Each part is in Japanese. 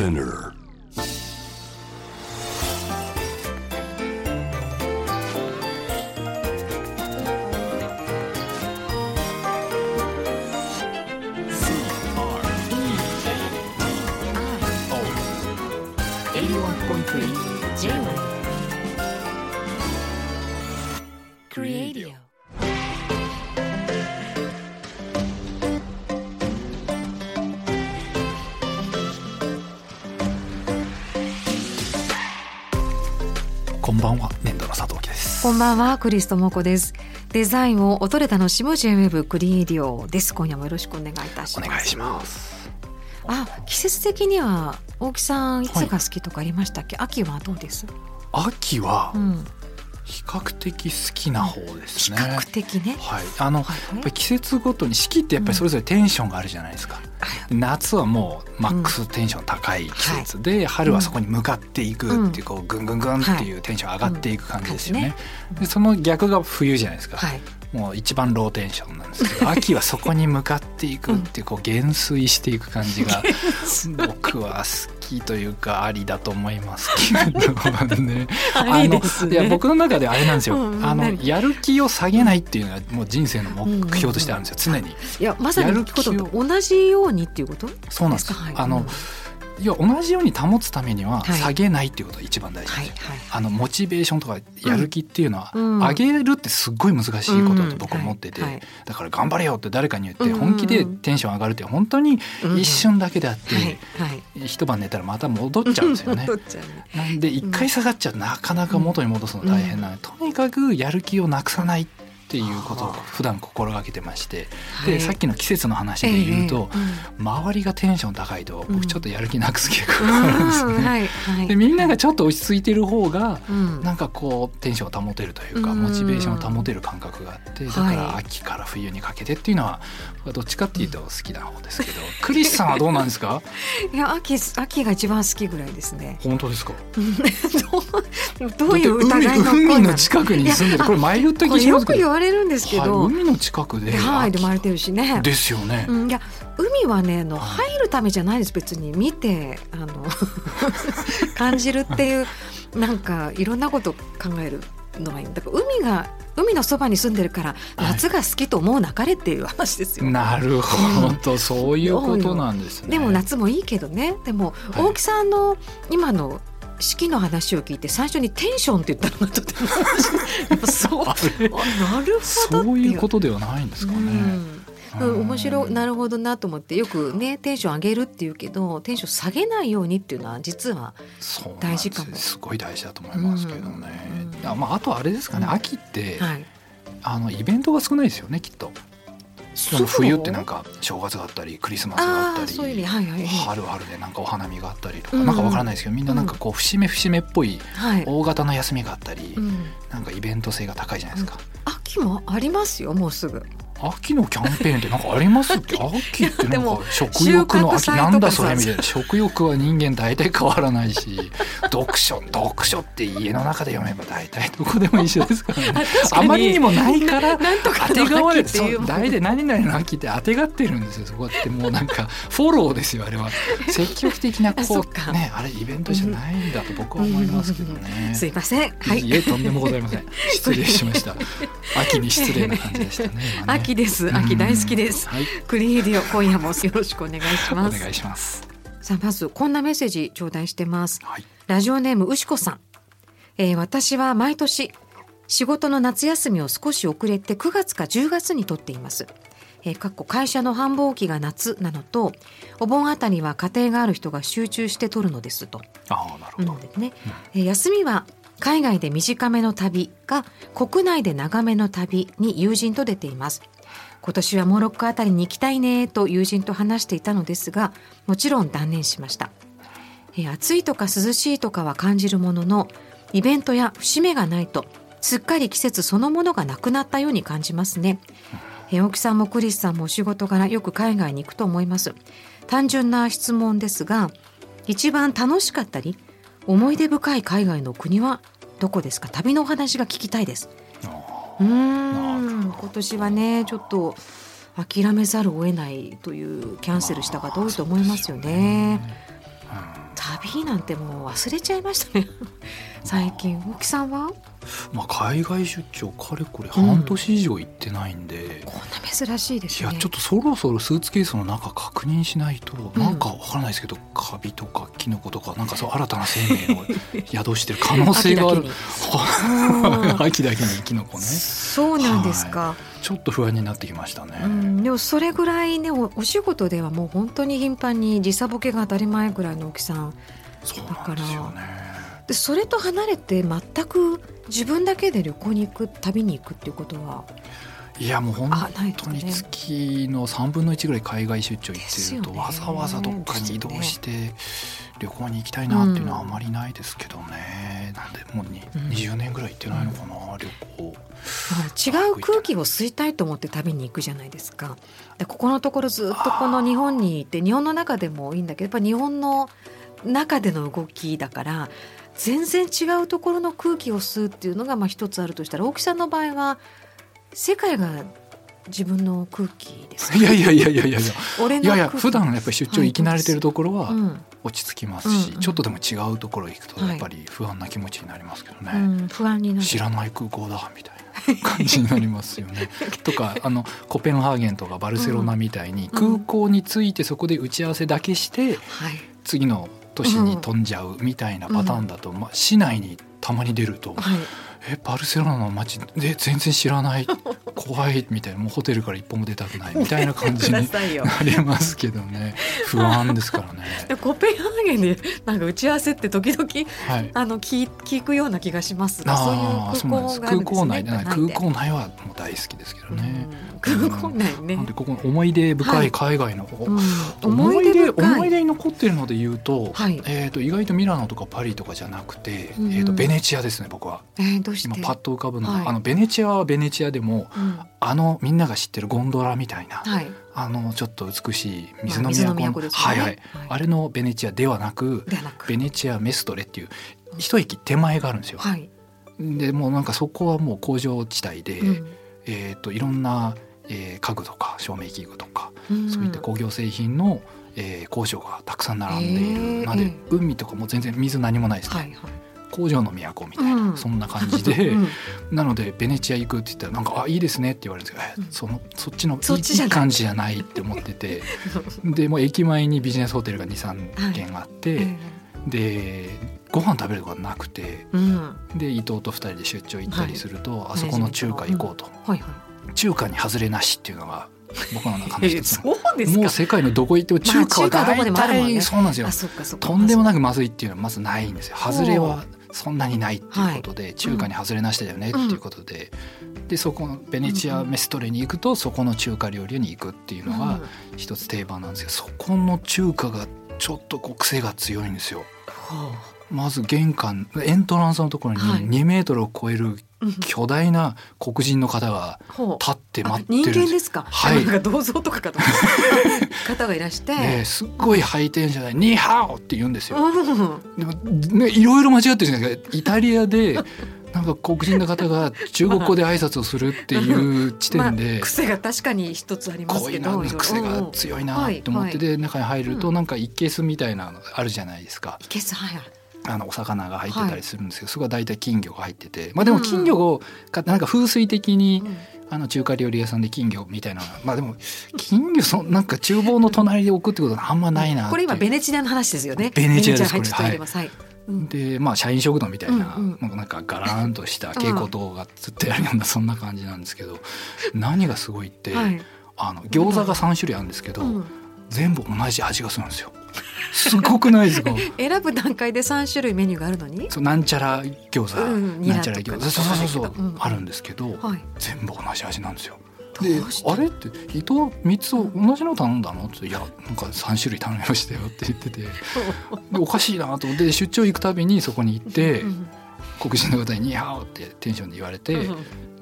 Spinner。こんばんは、粘土の佐藤貴です。こんばんは、クリストモコです。デザインを音で楽しむ JWEB クリエイディオです。今夜もよろしくお願いいたします。お願いします。季節的には大木さんいつが好きとかありましたっけ、はい、秋はどうです？秋は、比較的好きな方ですね。比較的ね、はい、やっぱり季節ごとに四季ってやっぱりそれぞれテンションがあるじゃないですか、うん、夏はもうマックステンション高い季節で、うんはい、春はそこに向かっていくっていうこうぐんぐんぐんっていうテンション上がっていく感じですよね、はいうん、でその逆が冬じゃないですか、はい、もう一番ローテンションなんですけど、秋はそこに向かっていくっていうこう減衰していく感じが僕は好きというかありだと思いますけどね。いや僕の中であれなんですよ、やる気を下げないっていうのはもう人生の目標としてあるんですよ、常に。いやまさにことと同じようにっていうことそうなんですか、はい、いや同じように保つためには下げないっていうことが一番大事です、はい、モチベーションとかやる気っていうのは、上げるってすっごい難しいことだと僕は思ってて、だから頑張れよって誰かに言って本気でテンション上がるって本当に一瞬だけであって、一晩寝たらまた戻っちゃうんですよね、なんで一回下がっちゃうなかなか元に戻すの大変なので、とにかくやる気をなくさないっていうことを普段心がけてまして、でさっきの季節の話で言うと、周りがテンション高いと僕ちょっとやる気なくす傾向があるんですね、でみんながちょっと落ち着いてる方が、なんかこうテンションを保てるというか、モチベーションを保てる感覚があって、だから秋から冬にかけてっていうのはどっちかっていうと好きな方ですけど、クリスさんはどうなんですか？いや 秋が一番好きぐらいですね。本当ですか？どういう疑いの声なの？海の近くに住んでる、これ前言った気がしますけどれるんですけど、海の近くでハワイでも荒れてるしね。ですよね、いや海はね入るためじゃないです、別に見て感じるっていう、なんかいろんなこと考えるのがいいんだから、海のそばに住んでるから夏が好きと思うなかれっていう話ですよ、なるほど、そういうことなんですね。でも夏もいいけどね。でも大木さんの今の四季の話を聞いて最初にテンションって言ったのがとてもやっぱそうなるほど、そういうことではないんですかね、面白い、なるほどなと思って、よくねテンション上げるっていうけどテンション下げないようにっていうのは実は大事かも。 すごい大事だと思いますけどね、あとあれですかね、秋って、イベントが少ないですよねきっと。冬ってなんか正月があったりクリスマスがあったり、そういう意味、春は春でなんかお花見があったりとか、なんかわからないですけどみんななんかこう節目節目っぽい大型の休みがあったり、なんかイベント性が高いじゃないですか、秋もありますよ、もうすぐ秋のキャンペーンってなんかありますって秋ってなんか食欲の秋なんだそれみたいな、食欲は人間大体変わらないし読書って家の中で読めば大体どこでも一緒ですからねあまりにもないから当てがわれて、大体何々の秋って当てがってるんですよ。そこってもうなんかフォローですよ、あれは積極的なこう、あれイベントじゃないんだと僕は思いますけどね。すいません、とんでもございません、失礼しました。秋に失礼な感じでしたね。秋です、秋大好きです、クリエイディオ今夜もよろしくお願いします。お願いします。さあまずこんなメッセージ頂戴してます、ラジオネームうしこさん、私は毎年仕事の夏休みを少し遅れて9月か10月に取っています、会社の繁忙期が夏なのとお盆あたりは家庭がある人が集中して取るのですと。なるほど、休みは海外で短めの旅が国内で長めの旅に友人と出ています。今年はモロッコあたりに行きたいねと友人と話していたのですが、もちろん断念しました。暑いとか涼しいとかは感じるものの、イベントや節目がないとすっかり季節そのものがなくなったように感じますね。大木さんもクリスさんもお仕事柄よく海外に行くと思います。単純な質問ですが、一番楽しかったり思い出深い海外の国はどこですか？旅のお話が聞きたいです。今年はねちょっと諦めざるを得ないというキャンセルした方多いと思いますよね。旅なんてもう忘れちゃいましたね最近。大木さんは、海外出張かれこれ半年以上行ってないんで、こんな珍しいですね。いやちょっとそろそろスーツケースの中確認しないと、なんかわからないですけどカビとかキノコとかなんかそう新たな生命を宿してる可能性がある秋だけにキノコね。そうなんですか、ちょっと不安になってきましたね、でもそれぐらいね、お仕事ではもう本当に頻繁に時差ボケが当たり前ぐらいの大木さん。そうなんですよね。でそれと離れて全く自分だけで旅行に行く、旅に行くっていうことは、いやもう本当に月の3分の1ぐらい海外出張行ってると、わざわざどっかに移動して旅行に行きたいなっていうのはあまりないですけどね、なんでもう20年ぐらい行ってないのかな、旅行。違う空気を吸いたいと思って旅に行くじゃないですか。でここのところずっとこの日本にいて、日本の中でもいいんだけど、やっぱり日本の中での動きだから全然違うところの空気を吸うっていうのが一つあるとしたら、大木さんの場合は世界が自分の空気です、ね、いや俺の空気、普段やっぱり出張行き慣れてるところは落ち着きますし、ちょっとでも違うところ行くとやっぱり不安な気持ちになりますけどね、不安になる、知らない空港だみたいな感じになりますよねとかコペンハーゲンとかバルセロナみたいに空港に着いてそこで打ち合わせだけして次の年に飛んじゃうみたいなパターンだと、市内にたまに出ると、バルセロナの街で全然知らない、怖いみたいな、もうホテルから一歩も出たくないみたいな感じになりますけどね不安ですからねコペンハーゲンでなんか打ち合わせって時々、聞くような気がします。そういう空港があるんですね。空港内はもう大好きですけどね、空港内ね。なんでここ思い出深い海外の、思い出に残ってるので言うと、意外とミラノとかパリとかじゃなくて、ベネチアですね僕は。今パッと浮かぶのは、ベネチアはベネチアでも、みんなが知ってるゴンドラみたいな、ちょっと美しい水の都ですね、あれのベネチアではなく、ベネチアメストレっていう一駅手前があるんですよ、でもうなんかそこはもう工場地帯で、いろんな、家具とか照明器具とか、そういった工業製品の、工場がたくさん並んでいる、なので海とかも全然水何もないですね、工場の都みたいな、そんな感じでなのでベネチア行くって言ったらなんかいいですねって言われるんですけど、そっちのいい感じじゃないって思っててでもう駅前にビジネスホテルが 2,3 軒あって、でご飯食べるとかなくて、で伊藤と2人で出張行ったりすると、あそこの中華行こうと、中華に外れなしっていうのが僕の中の一つもう世界のどこ行っても中華は大体そうなんですよ、とんでもなくまずいっていうのはまずないんですよ。外れはそんなにないっていうことで、中華に外れなしだよねっていうことで、でそこのベネチアメストレに行くとそこの中華料理に行くっていうのが一つ定番なんですけど、そこの中華がちょっとこう癖が強いんですよ。まず玄関エントランスのところに2メートルを超える巨大な黒人の方が立って待ってるんです。人間ですか、なんか銅像とかかと方がいらして、すっごいハイテンションでニーハオって言うんですよ、でも、いろいろ間違ってるじゃないですか。イタリアでなんか黒人の方が中国語で挨拶をするっていう地点で、癖が確かに一つありますけど、癖が強いなと思って、で中に入るとなんかイケスみたいなのあるじゃないですか、イケスお魚が入ってたりするんですけど、そこは大体金魚が入ってて、でも金魚をなんか風水的に、中華料理屋さんで金魚みたいな、でも金魚なんか厨房の隣で置くってことはあんまないなってこれ今ベネチアの話ですよね。ベネチアですこれ、で社員食堂みたいな、なんかガランとした蛍光灯がつってあるようなそんな感じなんですけど、何がすごいって、餃子が3種類あるんですけど、全部同じ味がするんですよ。すごくないですか選ぶ段階で3種類メニューがあるのに、なんちゃら餃子、なんちゃら餃子、あるんですけど、全部同じ味なんですよ。であれって伊藤3つ同じの頼んだのって、いやなんか3種類頼みましたよって言ってておかしいなと思って、出張行くたびにそこに行って黒人の方にニハオってテンションで言われて、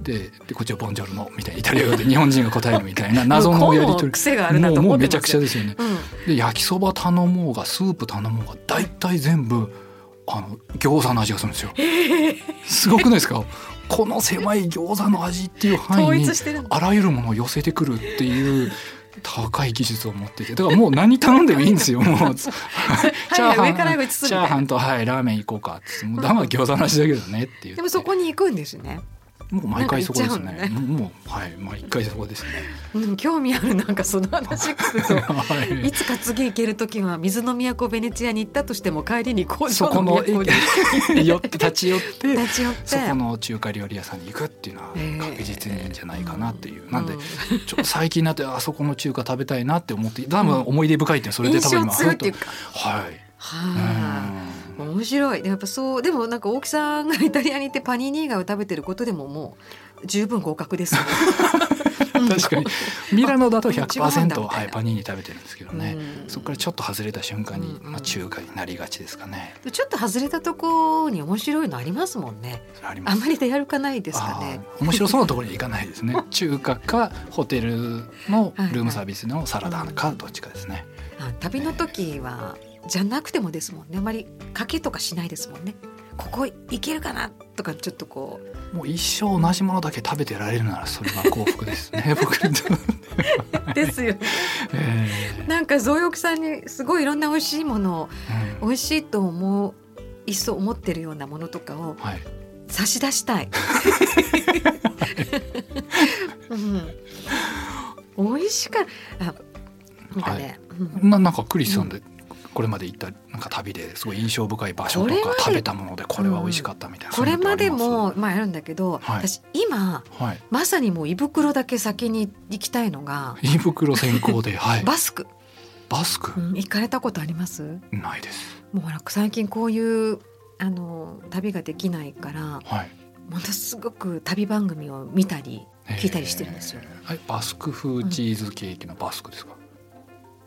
でこっちはボンジョルノみたいなイタリア語で日本人が答えるみたいな謎のやり取りもうめちゃくちゃですよね、で焼きそば頼もうがスープ頼もうが大体全部餃子の味がするんですよ、すごくないですかこの狭い餃子の味っていう範囲にあらゆるものを寄せてくるっていう高い技術を持っていて、だからもう何頼んでもいいんですよもうチャーハンと、はい、ラーメン行こうかって、もうだま餃子の味だけどねって言って、でもそこに行くんですね。もう毎回そこですね。もう、はい、毎回そこですね。うん、興味ある、なんかその話聞くと、はい、いつか次行けるときは水の都ベネチアに行ったとしても帰りに工場の都に寄って立ち寄って、そこの中華料理屋さんに行くっていうのは確実にいいんじゃないかなっていう。なんでちょっと最近になってあそこの中華食べたいなって思って、多分思い出深いってそれで多分今印象強いっていうか、はい。はあ、面白い。やっぱそう、でもなんか大木さんがイタリアに行ってパニーニ以外を食べてることでももう十分合格です、ね、確かにミラノだと 100%、はい、パニーニ食べてるんですけどね、うん、そこからちょっと外れた瞬間に、まあ、中華になりがちですかね、うん、ちょっと外れたとこに面白いのありますもんね。 あんまりでやるかないですかね。面白そうなところに行かないですね中華かホテルのルームサービスのサラダかどっちかですね、うんうん、旅の時はじゃなくてもですもんね。あまり賭けとかしないですもんね。ここ行けるかなとかちょっとこう、もう一生同じものだけ食べてられるならそれは幸福ですね僕にとってですよね、なんかゾウヨクさんにすごいいろんな美味しいものを、美味しいと思ってるようなものとかを差し出したい、うん、美味しかなんかね、はい、なんかクリスさんで、うん、これまで行ったなんか旅ですごい印象深い場所とか食べたものでこれは美味しかったみたいな、これまでもまあやるんだけど、はい、私今、はい、まさにもう胃袋だけ先に行きたいのが胃袋先行で、はい、バスク、うん、行かれたことあります？ないです。もうほら最近こういう旅ができないから、はい、ものすごく旅番組を見たり聞いたりしてるんですよ、はい、バスク風チーズケーキのバスクですか、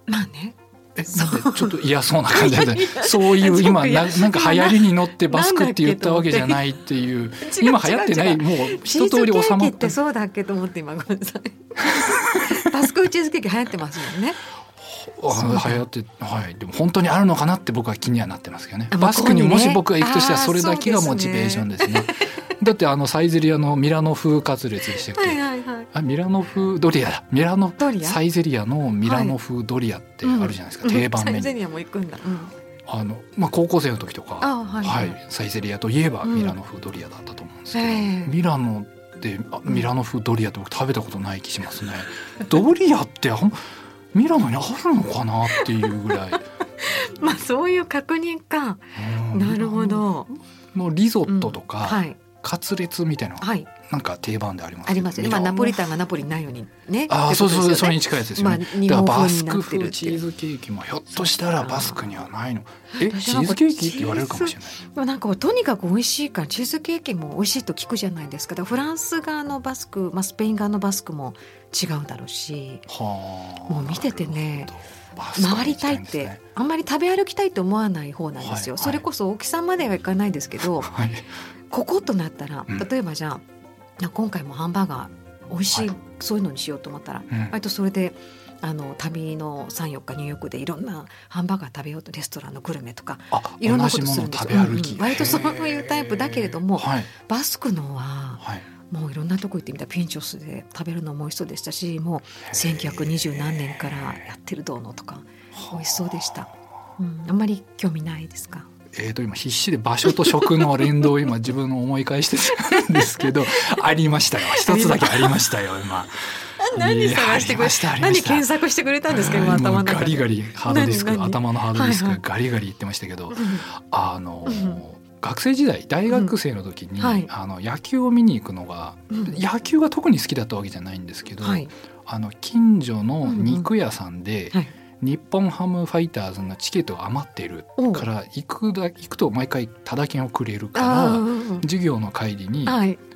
うん、まあね、なんかちょっと嫌そうな感じでそういう今なんか流行りに乗ってバスクって言ったわけじゃないっていう、今流行ってない、もう一通り収まって、そうだっけと思って今ごめんなさいバスクチーズケーキ流行ってますもんね。流行って、はい、でも本当にあるのかなって僕は気にはなってますけどね。バスクにもし僕が行くとしたらそれだけがモチベーションですねだってサイゼリアのミラノ風カツレツでしたっけ、はいはいはい、ミラノ風ドリアだ、ミラノサイゼリアのミラノ風ドリアってあるじゃないですか、はい、定番メニュー、うん、サイゼリアも行くんだ、うん、まあ、高校生の時とか、はいはいはい、サイゼリアといえばミラノ風ドリアだったと思うんですけど、うん、ミラノでミラノ風ドリアって僕食べたことない気しますねドリアってミラノにあるのかなっていうぐらいまあそういう確認か、なるほど。のリゾットとか、うん、はい、カツレツみたいな、はい、なんか定番でありますありますよね。今ナポリタンがナポリにないようにね。あ、そうそう、それに近いやつですよね、まあ、だからバスク風チーズケーキもひょっとしたらバスクにはないの、チーズケーキって言われるかもしれない。でもなんかとにかく美味しいからチーズケーキも美味しいと聞くじゃないですか。だからフランス側のバスク、まあ、スペイン側のバスクも違うだろうし、はもう見ててね、回りたいって、ね、あんまり食べ歩きたいと思わない方なんですよ、はいはい、それこそ大木さんまではいかないですけど、はい、こことなったら、例えばじゃあ、うん、今回もハンバーガー美味しい、はい、そういうのにしようと思ったら、うん、割とそれで旅の 3,4 日ニューヨークでいろんなハンバーガー食べようとレストランのグルメとかいろんなことするんですよ、うん、割とそういうタイプだけれども、はい、バスクのは、はい、もういろんなとこ行ってみたらピンチョスで食べるのも美味しそうでしたし、もう1920何年からやってるどうのとか美味しそうでした、うん、あんまり興味ないですか？今必死で場所と食の連動を今自分の思い返してたんですけどありましたよ、一つだけありましたよ今何探してくれた、何検索してくれたんですか？今頭の中でガリガリハードディスク、頭のハードディスクがガリガリ言ってましたけど、はいはい、学生時代、大学生の時に、うん、はい、野球を見に行くのが、うん、野球が特に好きだったわけじゃないんですけど、はい、近所の肉屋さんで、うんうん、はい、日本ハムファイターズのチケットが余っているから行くと毎回タダ券をくれるから、うん、授業の帰りに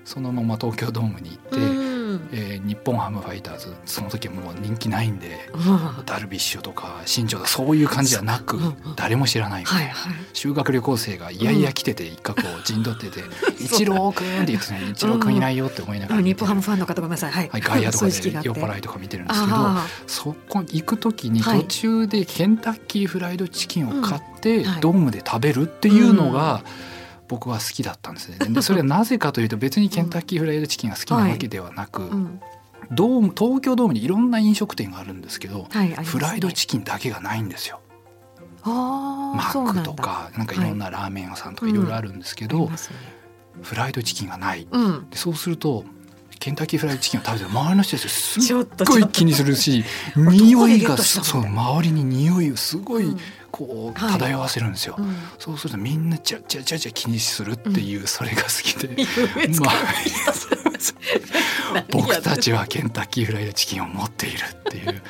そのまま東京ドームに行って、日本ハムファイターズその時もう人気ないんで、うん、ダルビッシュとか新庄とかそういう感じじゃなく、うん、誰も知らないみたいな、はいはい、修学旅行生がいやいや来てて一角を陣取ってて、イチローくんって言ってね、イチローくんいないよって思いながら、日本ハムファンの方ごめんなさい、はい、外野とかで酔っ払いとか見てるんですけど、そこ行く時に途中でケンタッキーフライドチキンを買ってドームで食べるっていうのが僕は好きだったんですね。でそれはなぜかというと別にケンタッキーフライドチキンが好きなわけではなく、東京ドームにいろんな飲食店があるんですけど、はい、ありますね、フライドチキンだけがないんですよ。マックとかなんかいろんなラーメン屋さんとかいろいろあるんですけど、はい、うん、フライドチキンがない、うん、でそうするとケンタッキーフライドチキンを食べてる周りの人たちすっごい気にするし、匂いがそう周りに匂いをすごいこう漂わせるんですよ、はい、うん、そうするとみんなチャチャチャチャ気にするっていう、うん、それが好きで、まあ、僕たちはケンタッキーフライドチキンを持っているっていう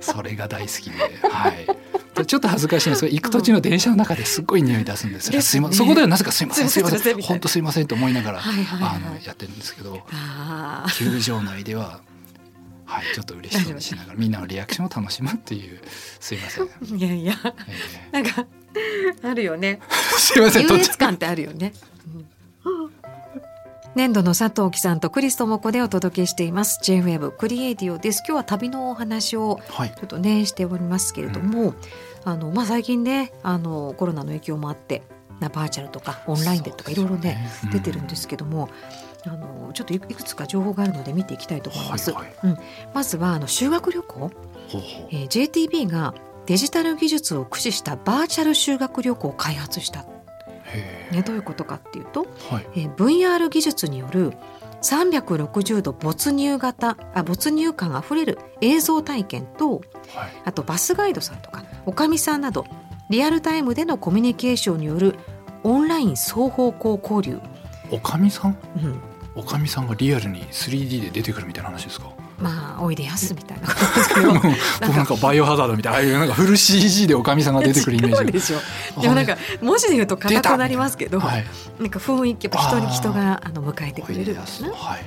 それが大好きで、はい。ちょっと恥ずかしいんですが行く途中の電車の中ですっごい匂い出すんですよ、うん、すいません、そこではなぜかすいませんすいません本当すいませんと思いながら、はいはいはい、やってるんですけど、あ、球場内では、はい、ちょっと嬉しそうにしながらみんなのリアクションを楽しむっていう、すいません、いやいや、なんかあるよねすいません、優越感ってあるよね、うん、年度の佐藤貴さんとクリストモコでお届けしています JWEB クリエイディオです。今日は旅のお話をちょっとね、はい、しておりますけれども、うん、まあ、最近ねコロナの影響もあってバーチャルとかオンラインでとかいろいろね、うん、出てるんですけども、ちょっといくつか情報があるので見ていきたいと思います、はいはい、うん、まずは修学旅行、ほうほう、JTB がデジタル技術を駆使したバーチャル修学旅行を開発した、ね、どういうことかっていうと、はい、VR 技術による360度没入感あふれる映像体験と、はい、あとバスガイドさんとかおかみさんなどリアルタイムでのコミュニケーションによるオンライン双方向交流。おかみさん、うん、おかみさんがリアルに 3D で出てくるみたいな話ですか。まあおいでやすみたいなことですけどなんかバイオハザードみたい なんかフル CG でおかみさんが出てくるイメージでしょ。でもなんか文字で言うと硬くなりますけど、はい、なんか雰囲気やっぱ人に人が迎えてくれる、はい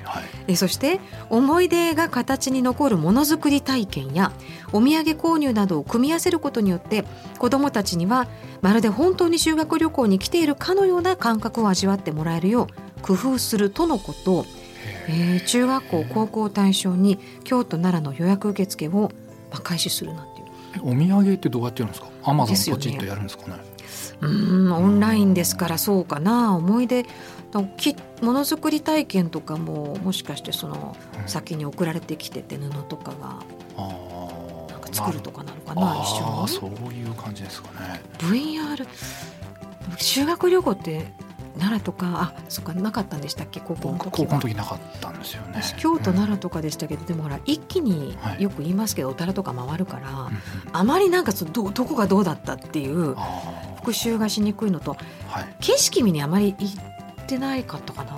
はい、そして思い出が形に残るものづくり体験やお土産購入などを組み合わせることによって子どもたちにはまるで本当に修学旅行に来ているかのような感覚を味わってもらえるよう工夫するとのことを、中学校高校を対象に京都奈良の予約受付を開始するなんていう。お土産ってどうやってやるんですか。アマゾンポチッとやるんですかね。オンラインですからそうかな。思い出ものづくり体験とかももしかしてその先に送られてきてて布とかがなんか作るとかなのかな、一緒に。そういう感じですかね。 VR 修学旅行って奈良とか、あ、そっか、なかったんでしたっけ。高校の時なかったんですよね。京都奈良とかでしたけど、うん、でもほら一気によく言いますけど、はい、お寺とか回るから、うんうん、あまりなんかどこがどうだったっていう復習がしにくいのと、はい、景色見にあまり行ってないかったかな。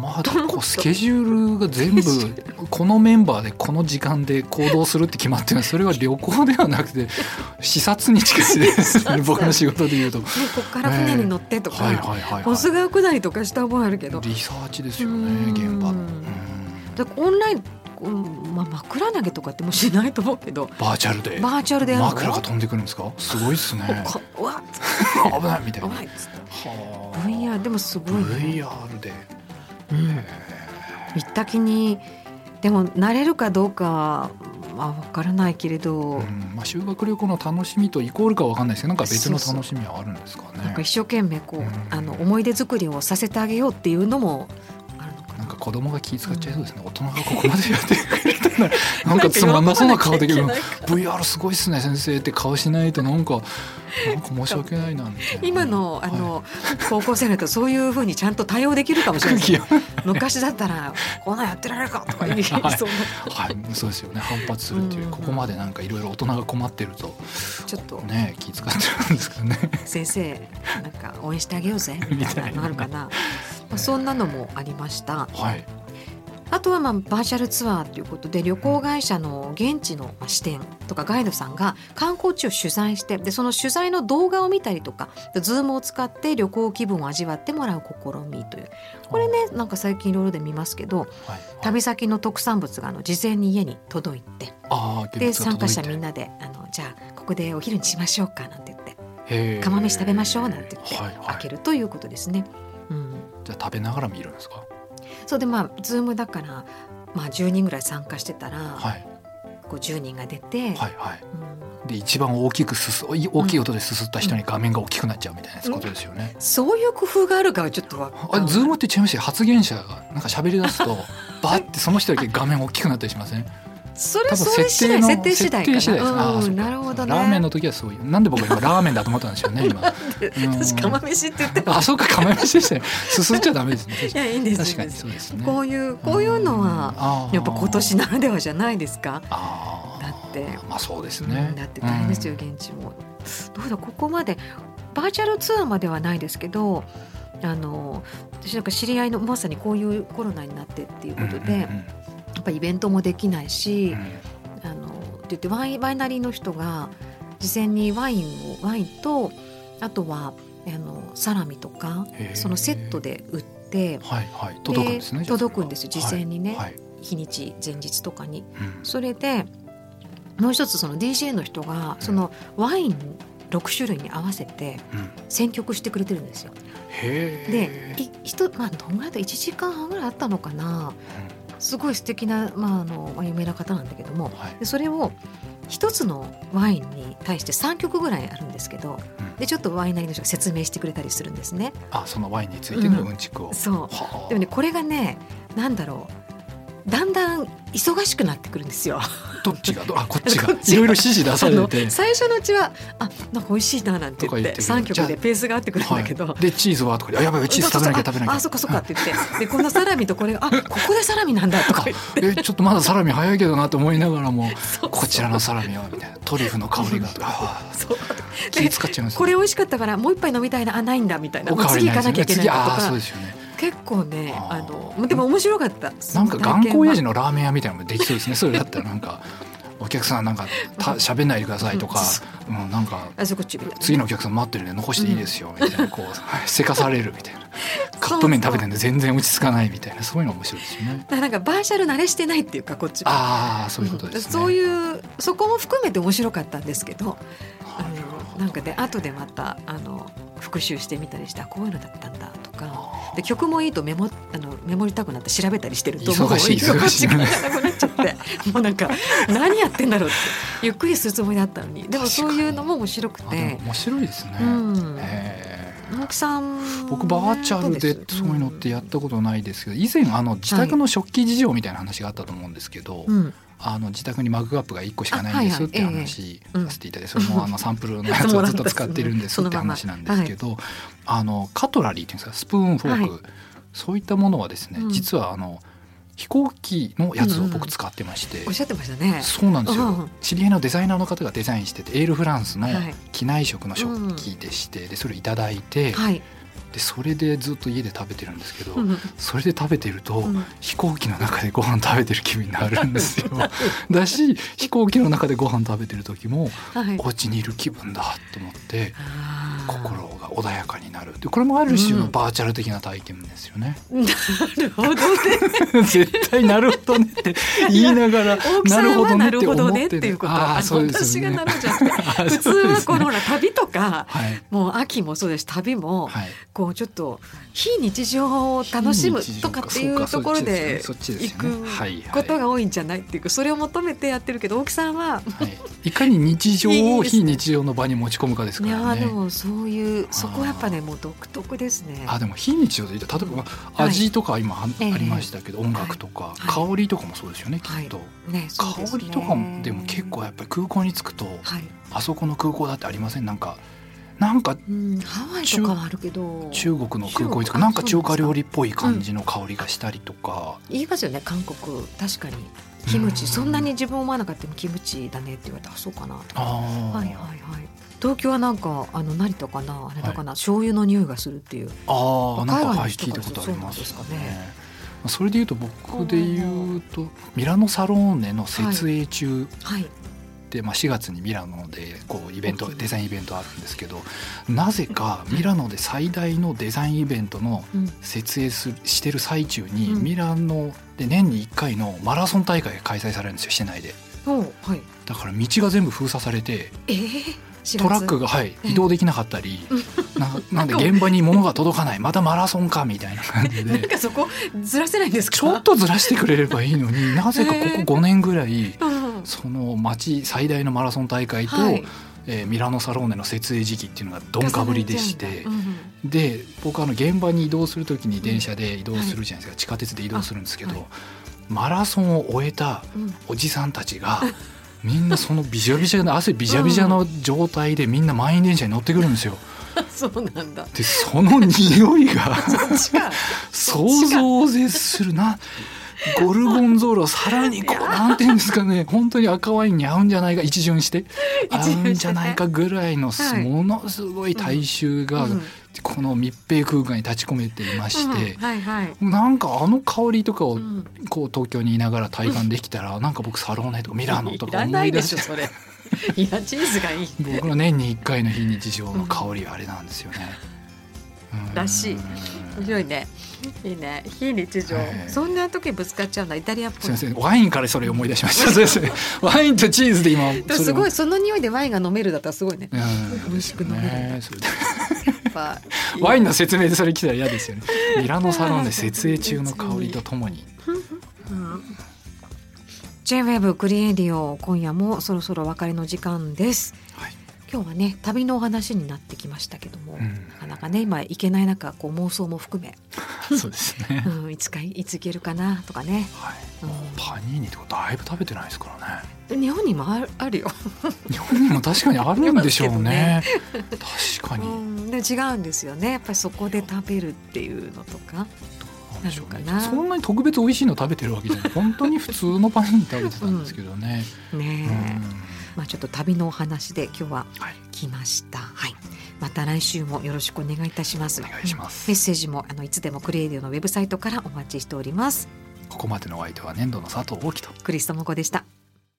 まあ、スケジュールが全部このメンバーでこの時間で行動するって決まってるの。それは旅行ではなくて視察に近いですね僕の仕事でいうと、ね、ここから船に乗ってとか、はいはいはいはい、保津川下りとかした覚えあるけどリサーチですよね現場。だからオンライン、まあ、枕投げとかってもうしないと思うけどバーチャルでやるの。枕が飛んでくるんですか。すごいですね危ないみたいなVR でもすごい、ね、VR で行った気にでも慣れるかどうかは、まあ、分からないけれど、うん、まあ、修学旅行の楽しみとイコールか分からないですけどなんか別の楽しみはあるんですかね。そうそうなんか一生懸命こう、うん、思い出作りをさせてあげようっていうのもあるのかな。なんか子供が気遣っちゃいそうですね、うん、大人がここまでやってくれたらなんかつまんなそうな顔できるVR すごいっすね先生って顔しないとなんか申し訳ないなみたいな。今の、はい、高校生だとそういう風にちゃんと対応できるかもしれない昔だったらこんなやってられるかとか言いそうな、はいはい、そうですよね。反発するっていう、うん、ここまでなんかいろいろ大人が困ってるとちょっと、ね、気遣っちゃうんですかね先生なんか応援してあげようぜみたいなのあるかな、まあ、そんなのもありました、はい。あとはまあバーチャルツアーということで旅行会社の現地の視点とかガイドさんが観光地を取材して、でその取材の動画を見たりとかズームを使って旅行気分を味わってもらう試みという。これねなんか最近いろいろで見ますけど、はいはい、旅先の特産物が事前に家に届いて、で参加者みんなでじゃあここでお昼にしましょうかなんて言って釜飯食べましょうなんて言って、はいはい、開けるということですね、うん、じゃあ食べながら見るんですか。そうでまあズームだから、まあ、10人ぐらい参加してたら、はい、こう10人が出て、はいはい、うん、で一番大きい音ですすった人に画面が大きくなっちゃうみたいなことですよね、うんうん、そういう工夫があるからちょっとはズームって言っちゃいましたよ。発言者がなんか喋り出すとバーってその人だけ画面大きくなったりしません？それ設定次第かな。なるほどね。ラーメンの時はそういう。なんで僕は今ラーメンだと思ったんでしょうね今。私釜飯って言ってた。あ、そうか釜飯でしたね。すすっちゃダメですね。いやいいんです。確かにそうですね。こういうのはやっぱ今年ならではじゃないですか。あだってまあそうですね。だって大変ですよ現地も。どうだここまでバーチャルツアーまではないですけど。私なんか知り合いのまさにこういうコロナになってっていうことで、うんうんうん、やっぱイベントもできないし、うん、って言ってワイナリーの人が事前にワインとあとはサラミとかそのセットで売って、はいはい、届くんですよ事前にね、はいはい、日にち前日とかに、うん、それでもう一つその DJ の人がそのワイン6種類に合わせて選曲してくれてるんですよ、うん、へでまあ、どんぐらいだ1時間半ぐらいあったのかな、うん、すごい素敵な、まあ有名な方なんだけども、はい、でそれを一つのワインに対して3曲ぐらいあるんですけど、うん、でちょっとワイナリーの人が説明してくれたりするんですね。あ、そのワインについてのうんちくを、そうでもねこれがねなんだろうだんだん忙しくなってくるんですよ。どっちがこっちがいろいろ指示出されて最初のうちはあなんか美味しいななんて言って3曲でペースが合ってくるんだけど、はい、でチーズはとかでやばいチーズ食べなきゃ そっかって言ってでこのサラミとこれがあここでサラミなんだとか言ってちょっとまだサラミ早いけどなと思いながらもそうこちらのサラミはみたいなトリュフの香りがとかそう気使っちゃいます、ね、これ美味しかったからもう一杯飲みたいなあないんだみたいな次行かなきゃいけないとかそうですよね。結構ねでも面白かった。なんか頑固親父のラーメン屋みたいなのもできそうですねそれだったらなんかお客さんなんか喋んないでくださいとか、うん、なんか次のお客さん待ってるんで残していいですよみたいなこうせかされるみたいなカップ麺食べてるんで全然落ち着かないみたいなそういうの面白いですね。なんかバーチャル慣れしてないっていうかこっちあそういうことですね、そういうそこも含めて面白かったんですけどなんかで後でまた復習してみたりしてこういうのだったんだとかで曲もいいとメモりたくなって調べたりしてると忙しい時間がなくなっちゃってもうなんか何やってんだろうってゆっくりするつもりだったのにでもそういうのも面白くて面白いですね、うん、青木さん僕バーチャルでそういうのってやったことないですけど以前自宅の食器事情みたいな話があったと思うんですけど、はいうん自宅にマグカップが1個しかないんですって話させていただいてそれもサンプルのやつをずっと使ってるんですって話なんですけどカトラリーっていうんですかスプーンフォーク、はい、そういったものはですね、うん、実は飛行機のやつを僕使ってまして、うんうん、おっしゃってましたね。そうなんですよ、うんうん、知り合いのデザイナーの方がデザインしててエールフランスの機内食の食器でして、はい、でそれいただいて、はいでそれでずっと家で食べてるんですけど、うん、それで食べてると、うん、飛行機の中でご飯食べてる気分になるんですよだし飛行機の中でご飯食べてる時も、はい、お家にいる気分だと思って心が穏やかになる。でこれもある種のバーチャル的な体験ですよね、うん、なるほどね絶対なるほどねって言いながらなるほどねって思ってる私がなるじゃん普通はこの、ね、旅とか、はい、もう秋もそうですし旅も、はい、こうちょっと非日常を楽しむとかっていうところで行くことが多いんじゃないっていうかそれを求めてやってるけど大木さんは、はい、いかに日常を非日常の場に持ち込むかですからね。いやでもそういうそこはやっぱねもう独特ですね。あでも非日常で例えば、うん、味とか今ありましたけど、はい、音楽とか、はい、香りとかもそうですよね、はい、きっと、はいねそうですね、香りとかもでも結構やっぱり空港に着くと、はい、あそこの空港だってありませんなんか、うん、ハワイとかはあるけど中国の空港とかなんか中華料理っぽい感じの香りがしたりとか、うん、言いますよね韓国確かにキムチ、うん、そんなに自分思わなかったけどキムチだねって言われたらそうかなとかはいはいはい東京はなんか成田かなあれだかな、はい、醤油の匂いがするっていうあなんか聞いたことありますよね。それでいうと僕でいうとミラノサローネの設営中、はいはいで4月にミラノでこうイベントデザインイベントあるんですけどなぜかミラノで最大のデザインイベントの設営してる最中にミラノで年に1回のマラソン大会が開催されるんですよ市内で、はい、だから道が全部封鎖されて、トラックが、はい、移動できなかったり、なんで現場に物が届かないまたマラソンかみたいな感じでなんかそこずらせないんですかちょっとずらしてくれればいいのになぜかここ5年ぐらいその町最大のマラソン大会と、はいミラノサローネの設営時期っていうのがどんかぶりでして、うん、で僕現場に移動するときに電車で移動するじゃないですか、はい、地下鉄で移動するんですけど、はいマラソンを終えたおじさんたちが、みんなそのビシャビシャの汗ビシャビシャの状態でみんな満員電車に乗ってくるんですよ。そうなんだ。でその匂いが想像を絶するな。ゴルゴンゾーラさらにこうなんていうんですかね、本当に赤ワインに合うんじゃないか、一巡して合うんじゃないかぐらいのものすごい大衆がこの密閉空間に立ち込めていまして、なんかあの香りとかをこう東京にいながら体感できたら、なんか僕サローネとかミラノとか思い出して、いやチーズがいい。僕の年に1回の非日常の香りはあれなんですよね、らしい。面白いね。いいね、非日常。そんな時ぶつかっちゃうんだ、イタリアっぽい。すみません、ワインからそれを思い出しましたワインとチーズで今それすごい、その匂いでワインが飲めるだったらすごいね。美味しく飲める、ね、それでワインの説明でそれ来たら嫌ですよね。ミラノサロンで設営中の香りとともにJ-WAVE クリエイディオ、今夜もそろそろお別れの時間です、はい、今日はね旅のお話になってきましたけども、なかなかね今行けない中、こう妄想も含めそうですね、いつ行けるかなとかね、はい、パニーニとかだいぶ食べてないですからね。日本にもあるよ日本にも確かにあるんでしょう ね確かに、で違うんですよね、やっぱりそこで食べるっていうのとかなのかな。そんなに特別美味しいの食べてるわけじゃない本当に普通のパニーニ食べてたんですけどね、まあ、ちょっと旅のお話で今日は来ました、はいはい、また来週もよろしくお願いいたします。お願いします、メッセージもいつでもクリエイディオのウェブサイトからお待ちしております。ここまでのお相手は年度の佐藤大樹とクリストモコでした。